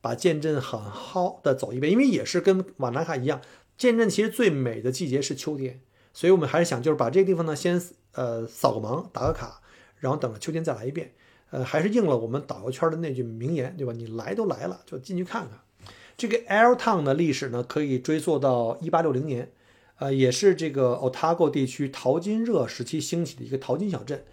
把建镇好好的走一遍，因为也是跟瓦纳卡一样，建镇其实最美的季节是秋天，所以我们还是想就是把这个地方呢先呃扫个盲打个卡，然后等着秋天再来一遍。呃，还是应了我们导游圈的那句名言，对吧？你来都来了，就进去看看。这个 Arrowtown 的历史呢，可以追溯到一八六零年，呃，也是这个 Otago 地区淘金热时期兴起的一个淘金小镇。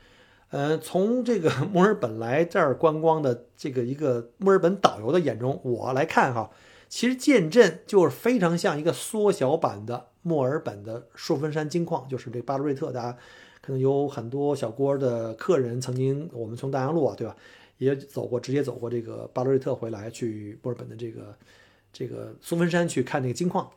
呃，从这个墨尔本来这儿观光的这个一个墨尔本导游的眼中，我来看哈，其实建镇就是非常像一个缩小版的墨尔本的数分山金矿，就是这个巴洛瑞特，大家可能有很多小锅的客人曾经，我们从大洋路啊，对吧，也走过，直接走过这个巴洛瑞特回来，去墨尔本的这个这个苏芬山去看那个金矿，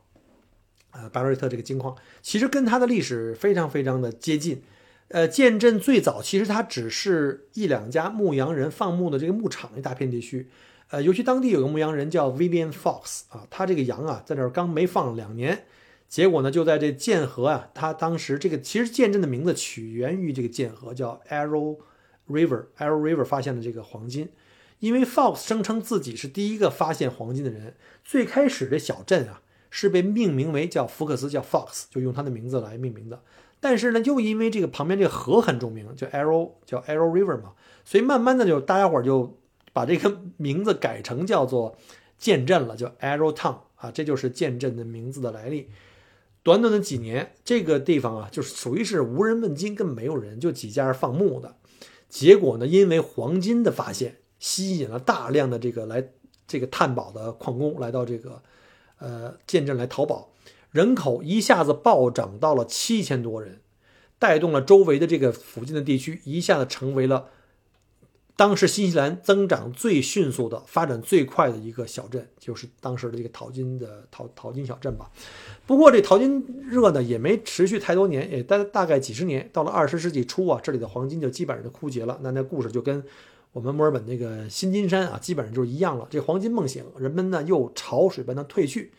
呃，巴洛瑞特这个金矿其实跟它的历史非常非常的接近。呃，建镇最早其实它只是一两家牧羊人放牧的这个牧场一大片地区。呃，尤其当地有个牧羊人叫 William Fox 啊，他这个羊啊，在这儿刚没放两年，结果呢，就在这剑河啊，他当时这个其实建镇的名字起源于这个剑河，叫 Arrow River， Arrow River 发现了这个黄金，因为 Fox 声称自己是第一个发现黄金的人。最开始这小镇啊是被命名为叫福克斯，叫 Fox， 就用他的名字来命名的。但是呢，又因为这个旁边这个河很著名，叫 Arrow， 叫 Arrow River 嘛，所以慢慢的就大家伙就把这个名字改成叫做建镇了，叫 Arrowtown 啊，这就是建镇的名字的来历。短短的几年，这个地方啊，就是属于是无人问津，根本没有人，就几家放牧的。结果呢，因为黄金的发现，吸引了大量的这个来这个探宝的矿工来到这个呃建镇来淘宝，人口一下子暴涨到了七千多人，带动了周围的这个附近的地区，一下子成为了当时新西兰增长最迅速的发展最快的一个小镇，就是当时的这个淘金的 淘, 淘金小镇吧。不过这淘金热呢也没持续太多年，也大大概几十年，到了二十世纪初啊，这里的黄金就基本上就枯竭了。那那故事就跟我们墨尔本那个新金山啊基本上就是一样了。这黄金梦醒，人们呢又潮水般的退去。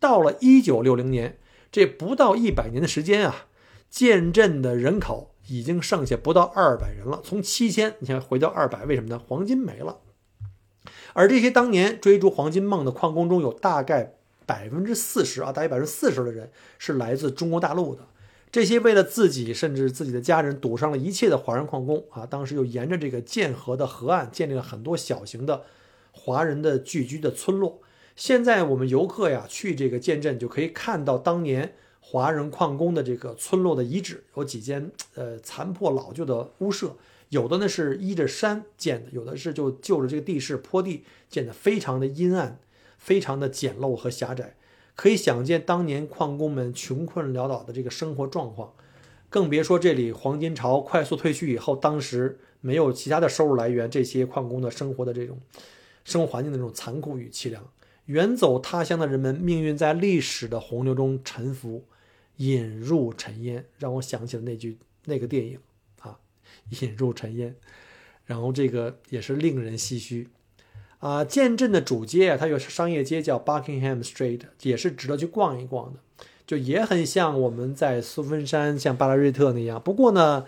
到了一九六零年，这不到一百年的时间啊，建镇的人口已经剩下不到二百人了，从七千你看回到二百，为什么呢？黄金没了。而这些当年追逐黄金梦的矿工中，有大概 百分之四十 啊，大概 百分之四十 的人是来自中国大陆的。这些为了自己甚至自己的家人赌上了一切的华人矿工啊，当时又沿着这个剑河的河岸建立了很多小型的华人的聚居的村落。现在我们游客呀去这个建镇，就可以看到当年华人矿工的这个村落的遗址，有几间呃残破老旧的屋舍，有的呢是依着山建的，有的是就就着这个地势坡地建的，非常的阴暗，非常的简陋和狭窄，可以想见当年矿工们穷困潦倒的这个生活状况。更别说这里黄金潮快速退去以后，当时没有其他的收入来源，这些矿工的生活的这种生活环境的这种残酷与凄凉。远走他乡的人们命运在历史的洪流中沉浮，引入尘烟，让我想起了那句那个电影啊，引入尘烟，然后这个也是令人唏嘘啊。建镇的主街啊，它有商业街叫 Buckingham Street， 也是值得去逛一逛的，就也很像我们在苏芬山像巴拉瑞特那样，不过呢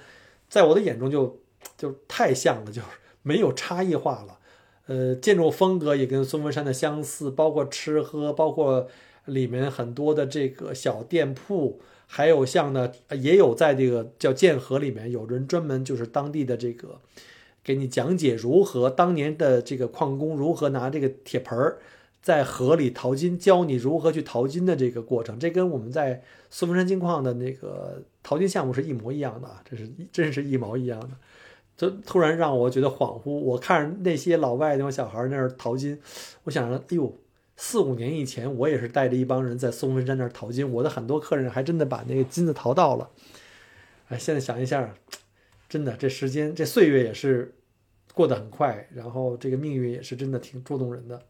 在我的眼中就就太像了，就是没有差异化了。呃，建筑风格也跟孙文山的相似，包括吃喝，包括里面很多的这个小店铺，还有像呢，也有在这个叫剑河里面有人专门就是当地的这个给你讲解如何当年的这个矿工如何拿这个铁盆儿在河里淘金，教你如何去淘金的这个过程。这跟我们在孙中山金矿的那个淘金项目是一模一样的，这是真是一毛一样的。就突然让我觉得恍惚，我看那些老外那种小孩那儿淘金，我想着，哎呦，四五年以前我也是带着一帮人在松风山那儿淘金，我的很多客人还真的把那个金子淘到了。哎，现在想一下，真的这时间这岁月也是过得很快，然后这个命运也是真的挺捉弄人的。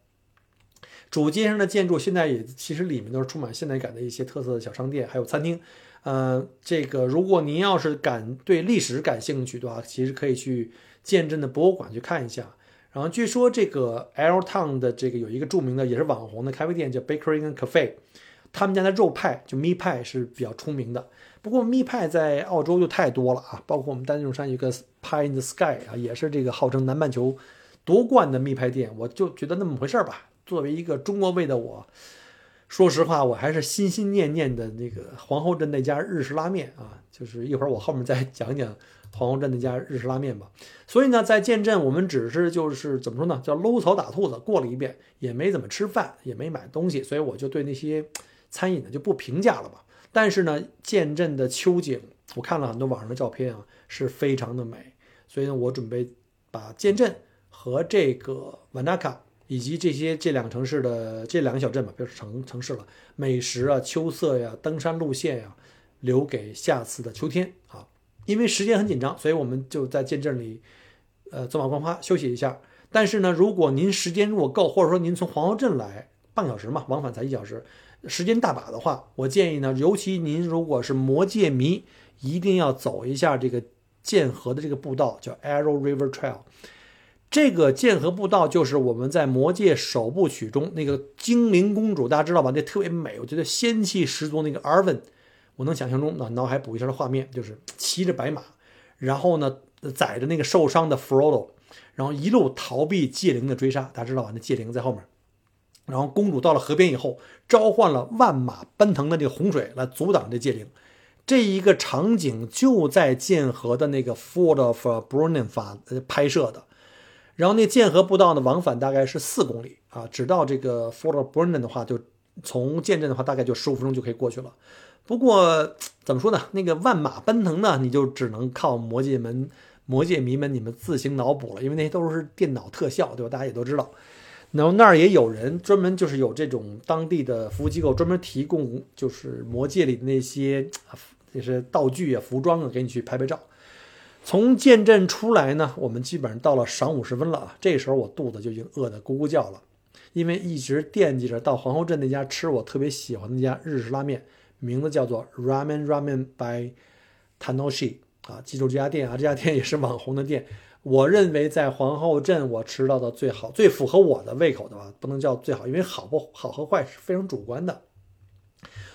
主街上的建筑现在也其实里面都是充满现代感的一些特色的小商店，还有餐厅。呃，这个如果您要是感对历史感兴趣的话，其实可以去建镇的博物馆去看一下。然后据说这个 Arrowtown 的这个有一个著名的也是网红的咖啡店叫 Bakery and Cafe， 他们家的肉派就蜜派是比较出名的。不过蜜派在澳洲就太多了啊，包括我们丹绒山有一个 Pie in the Sky 啊，也是这个号称南半球夺冠的蜜派店。我就觉得那么回事吧，作为一个中国胃的我，说实话，我还是心心念念的那个皇后镇那家日式拉面啊，就是一会儿我后面再讲讲皇后镇那家日式拉面吧。所以呢，在建镇我们只是就是怎么说呢，叫搂草打兔子过了一遍，也没怎么吃饭，也没买东西，所以我就对那些餐饮呢就不评价了吧。但是呢，建镇的秋景，我看了很多网上的照片啊，是非常的美。所以呢，我准备把建镇和这个 Wanaka。以及这些这两个城市的这两个小镇吧，比如说 城, 城市了，美食啊、秋色呀、登山路线呀，留给下次的秋天啊。因为时间很紧张，所以我们就在建镇里，呃，走马观花休息一下。但是呢，如果您时间如果够，或者说您从皇后镇来半小时嘛，往返才一小时，时间大把的话，我建议呢，尤其您如果是魔界迷，一定要走一下这个剑河的这个步道，叫 Arrow River Trail。这个剑河步道就是我们在《魔戒》首部曲中那个精灵公主，大家知道吧？那特别美，我觉得仙气十足。那个 Arwen， 我能想象中，脑海补一下的画面，就是骑着白马，然后呢载着那个受伤的 Frodo， 然后一路逃避戒灵的追杀。大家知道吧？那戒灵在后面。然后公主到了河边以后，召唤了万马奔腾的这个洪水来阻挡这戒灵。这一个场景就在剑河的那个 Ford of Bruinen 拍摄的。然后那剑河步道呢，往返大概是四公里啊，直到这个 Ford of Bruinen 的话，就从建镇的话，大概就十五分钟就可以过去了。不过怎么说呢，那个万马奔腾呢，你就只能靠魔界门、魔界迷们你们自行脑补了，因为那些都是电脑特效，对吧？大家也都知道。然后那儿也有人专门就是有这种当地的服务机构专门提供，就是魔界里的那些就是道具啊、服装啊，给你去拍拍照。从建镇出来呢，我们基本上到了晌午时分了啊。这时候我肚子就已经饿得咕咕叫了，因为一直惦记着到皇后镇那家吃我特别喜欢的那家日式拉面，名字叫做 Ramen Ramen by Tanoshi 啊。记住这家店啊，这家店也是网红的店。我认为在皇后镇我吃到的最好、最符合我的胃口的吧，不能叫最好，因为好不好和坏是非常主观的。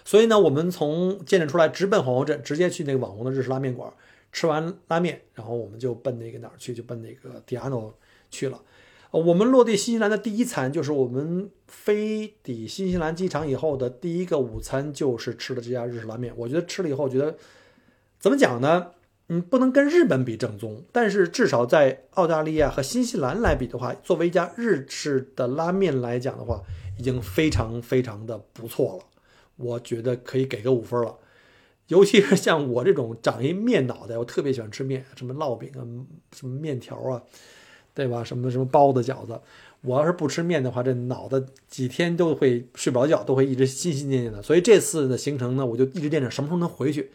所以呢，我们从建镇出来直奔皇后镇，直接去那个网红的日式拉面馆。吃完拉面，然后我们就奔那个哪儿去？就奔那个 Te Anau 去了。呃，我们落地新西兰的第一餐就是我们飞抵新西兰机场以后的第一个午餐，就是吃的这家日式拉面。我觉得吃了以后，觉得怎么讲呢？嗯，不能跟日本比正宗，但是至少在澳大利亚和新西兰来比的话，作为一家日式的拉面来讲的话，已经非常非常的不错了。我觉得可以给个五分了。尤其是像我这种长一面脑袋，我特别喜欢吃面，什么烙饼啊，什么面条啊，对吧？什么什么包子、饺子，我要是不吃面的话，这脑子几天都会睡不着觉，都会一直心心念念的。所以这次的行程呢，我就一直惦着什么时候能回去，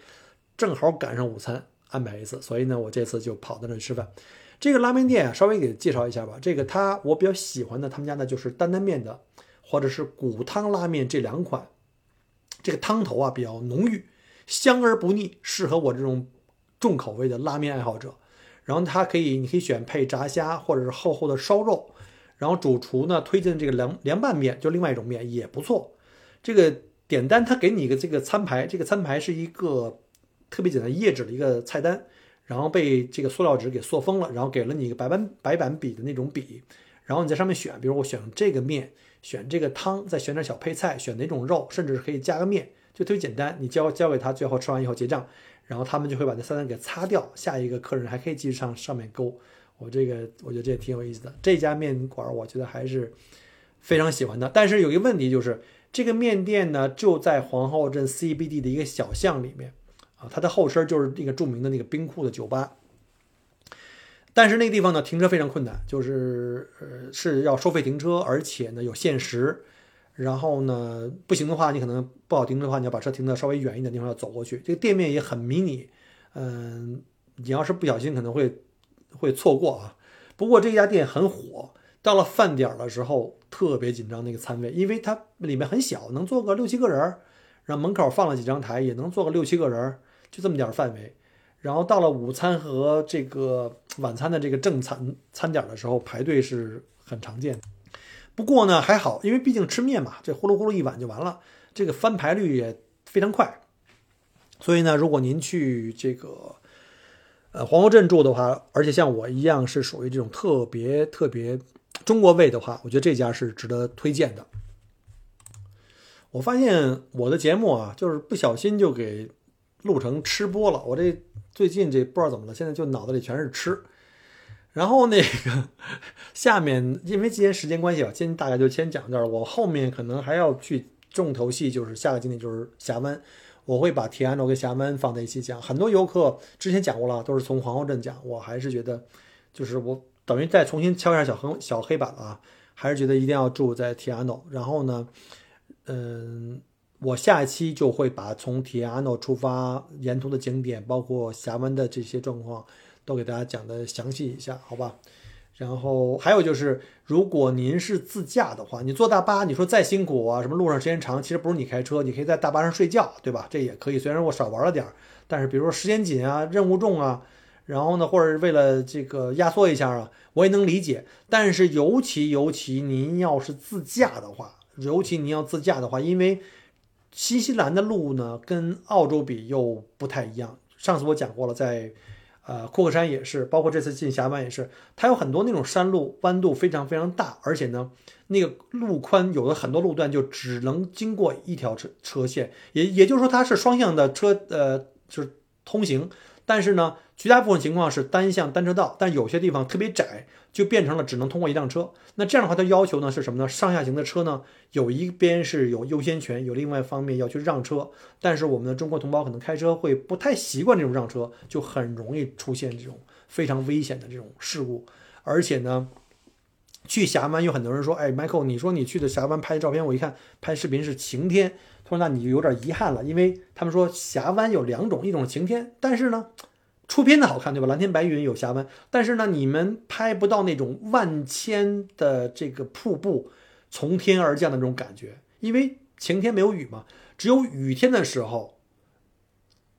正好赶上午餐安排一次。所以呢，我这次就跑到那里吃饭。这个拉面店啊，稍微给介绍一下吧。这个他我比较喜欢的，他们家呢就是担担面的，或者是骨汤拉面这两款。这个汤头啊比较浓郁。香而不腻，适合我这种重口味的拉面爱好者。然后它可以，你可以选配炸虾或者是厚厚的烧肉。然后主厨呢推荐这个凉凉拌面，就另外一种面也不错。这个点单他给你一个这个餐牌，这个餐牌是一个特别简单页纸的一个菜单，然后被这个塑料纸给塑封了，然后给了你一个白板白板笔的那种笔，然后你在上面选，比如我选这个面，选这个汤，再选点小配菜，选哪种肉，甚至可以加个面。就特别简单，你交交给他，最后吃完以后结账，然后他们就会把那菜单给擦掉，下一个客人还可以继续上上面勾。我这个我觉得这也挺有意思的。这家面馆我觉得还是非常喜欢的，但是有一个问题就是这个面店呢就在皇后镇 C B D 的一个小巷里面啊，它的后身就是那个著名的那个冰库的酒吧。但是那个地方呢停车非常困难，就是、呃、是要收费停车，而且呢有限时。然后呢不行的话，你可能不好停车的话，你要把车停到稍微远一点的地方要走过去。这个店面也很迷你，嗯、呃，你要是不小心可能会会错过啊。不过这家店很火，到了饭点的时候特别紧张那个餐位，因为它里面很小，能坐个六七个人，然后门口放了几张台，也能坐个六七个人，就这么点范围。然后到了午餐和这个晚餐的这个正餐餐点的时候，排队是很常见的。不过呢还好，因为毕竟吃面嘛，这呼噜呼噜一碗就完了，这个翻牌率也非常快。所以呢，如果您去这个呃皇后镇住的话，而且像我一样是属于这种特别特别中国味的话，我觉得这家是值得推荐的。我发现我的节目啊，就是不小心就给录成吃播了，我这最近这不知道怎么了，现在就脑子里全是吃。然后那个下面因为今天时间关系吧，今天大概就先讲这儿，我后面可能还要去重头戏，就是下个景点就是峡湾，我会把Te Anau跟峡湾放在一起讲。很多游客之前讲过了，都是从皇后镇讲，我还是觉得就是我等于再重新敲一下小黑小黑板了啊，还是觉得一定要住在Te Anau。然后呢，嗯，我下一期就会把从Te Anau出发沿途的景点，包括峡湾的这些状况，都给大家讲的详细一下，好吧？然后还有就是，如果您是自驾的话，你坐大巴，你说再辛苦啊，什么路上时间长，其实不是你开车，你可以在大巴上睡觉，对吧？这也可以。虽然我少玩了点，但是比如说时间紧啊，任务重啊。然后呢，或者为了这个压缩一下啊，我也能理解。但是尤其尤其您要是自驾的话，尤其您要自驾的话，因为新西兰的路呢跟澳洲比又不太一样。上次我讲过了，在呃库克山也是，包括这次进峡湾也是，它有很多那种山路弯度非常非常大，而且呢那个路宽有的很多路段就只能经过一条车车线，也也就是说它是双向的车呃就是通行。但是呢，绝大部分情况是单向单车道，但有些地方特别窄，就变成了只能通过一辆车。那这样的话，它要求呢是什么呢？上下行的车呢，有一边是有优先权，有另外一方面要去让车。但是我们的中国同胞可能开车会不太习惯这种让车，就很容易出现这种非常危险的这种事故。而且呢，去峡湾有很多人说，哎 ，Michael， 你说你去的峡湾拍的照片，我一看拍视频是晴天。他说那你就有点遗憾了，因为他们说峡湾有两种，一种是晴天，但是呢出片的好看，对吧？蓝天白云有峡湾，但是呢你们拍不到那种万千的这个瀑布从天而降的那种感觉，因为晴天没有雨嘛。只有雨天的时候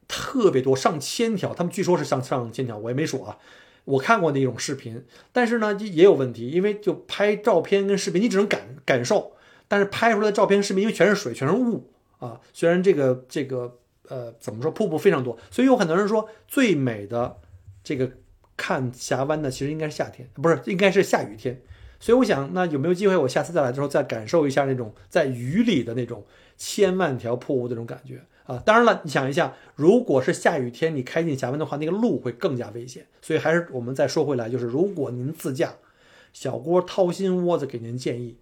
特别多，上千条，他们据说是上上千条，我也没数啊，我看过那种视频。但是呢也有问题，因为就拍照片跟视频你只能感感受，但是拍出来的照片视频因为全是水全是雾啊，虽然这个这个呃怎么说，瀑布非常多，所以有很多人说最美的这个看峡湾的其实应该是夏天，不是应该是下雨天。所以我想，那有没有机会我下次再来的时候再感受一下那种在雨里的那种千万条瀑布的那种感觉啊！当然了，你想一下，如果是下雨天你开进峡湾的话，那个路会更加危险。所以还是我们再说回来，就是如果您自驾，小郭掏心窝子给您建议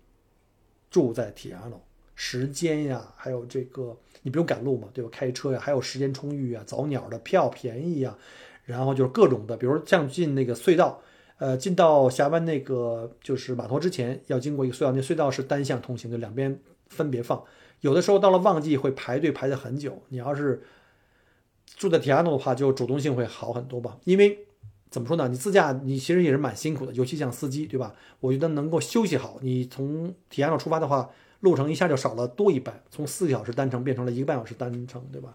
住在Te Anau。时间呀，还有这个你不用赶路嘛，对吧？开车呀，还有时间充裕啊，早鸟的票便宜啊，然后就是各种的，比如像进那个隧道，呃，进到峡湾那个就是码头之前要经过一个隧道，那隧道是单向通行的，两边分别放。有的时候到了旺季会排队排得很久。你要是住在Te Anau的话，就主动性会好很多吧，因为怎么说呢？你自驾你其实也是蛮辛苦的，尤其像司机，对吧？我觉得能够休息好，你从Te Anau出发的话，路程一下就少了多一半，从四个小时单程变成了一个半小时单程，对吧？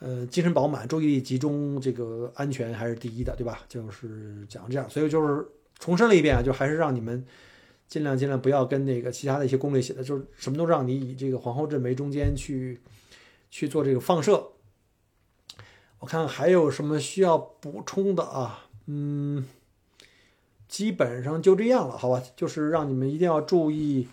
呃，精神饱满，注意力集中，这个安全还是第一的，对吧？就是讲这样，所以就是重申了一遍啊，就还是让你们尽量尽量不要跟那个其他的一些攻略写的，就是什么都让你以这个皇后镇为中间去去做这个放射。我看还有什么需要补充的啊？嗯，基本上就这样了，好吧？就是让你们一定要注意。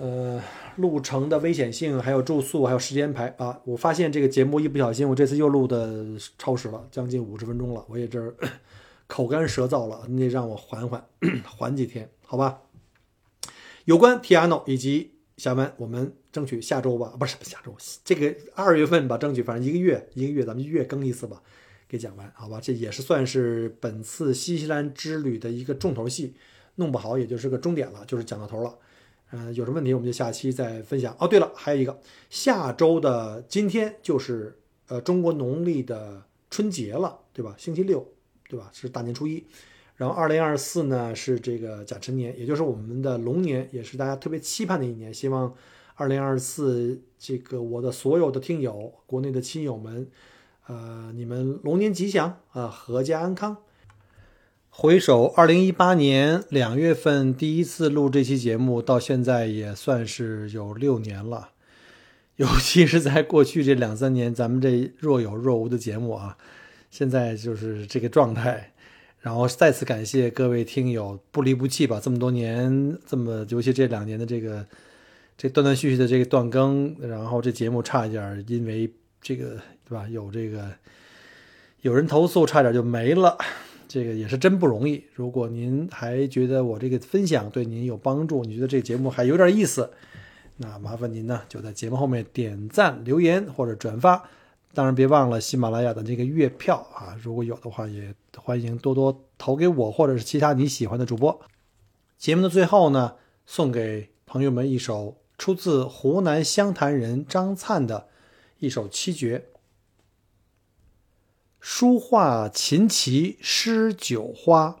呃，路程的危险性，还有住宿，还有时间排啊！我发现这个节目一不小心，我这次又录的超时了，将近五十分钟了。我也这口干舌燥了，你得让我缓缓缓几天，好吧？有关 Te Anau 以及峡湾，我们争取下周吧，不是下周，这个二月份吧，争取反正一个月一个月，咱们一月更一次吧，给讲完，好吧？这也是算是本次新西兰之旅的一个重头戏，弄不好也就是个终点了，就是讲到头了。嗯、呃，有什么问题我们就下期再分享。哦，对了，还有一个，下周的今天就是呃中国农历的春节了，对吧？星期六，对吧？是大年初一。然后二零二四呢是这个甲辰年，也就是我们的龙年，也是大家特别期盼的一年。希望二零二四这个我的所有的听友，国内的亲友们，呃，你们龙年吉祥啊，阖家安康。回首二零一八年两月份第一次录这期节目，到现在也算是有六年了。尤其是在过去这两三年，咱们这若有若无的节目啊，现在就是这个状态。然后再次感谢各位听友不离不弃吧，这么多年，这么尤其这两年的这个这断断续续的这个断更，然后这节目差一点因为这个对吧，有这个有人投诉差点就没了，这个也是真不容易。如果您还觉得我这个分享对您有帮助，你觉得这个节目还有点意思，那麻烦您呢就在节目后面点赞留言或者转发。当然别忘了喜马拉雅的这个月票啊，如果有的话也欢迎多多投给我或者是其他你喜欢的主播。节目的最后呢，送给朋友们一首出自湖南湘潭人张灿的一首七绝。书画琴棋诗酒花，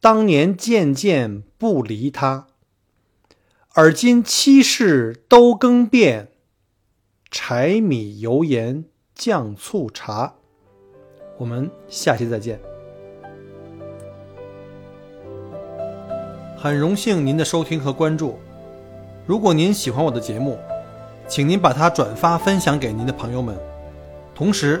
当年渐渐不离他，而今七事都更变，柴米油盐酱醋茶。我们下期再见。很荣幸您的收听和关注，如果您喜欢我的节目，请您把它转发分享给您的朋友们，同时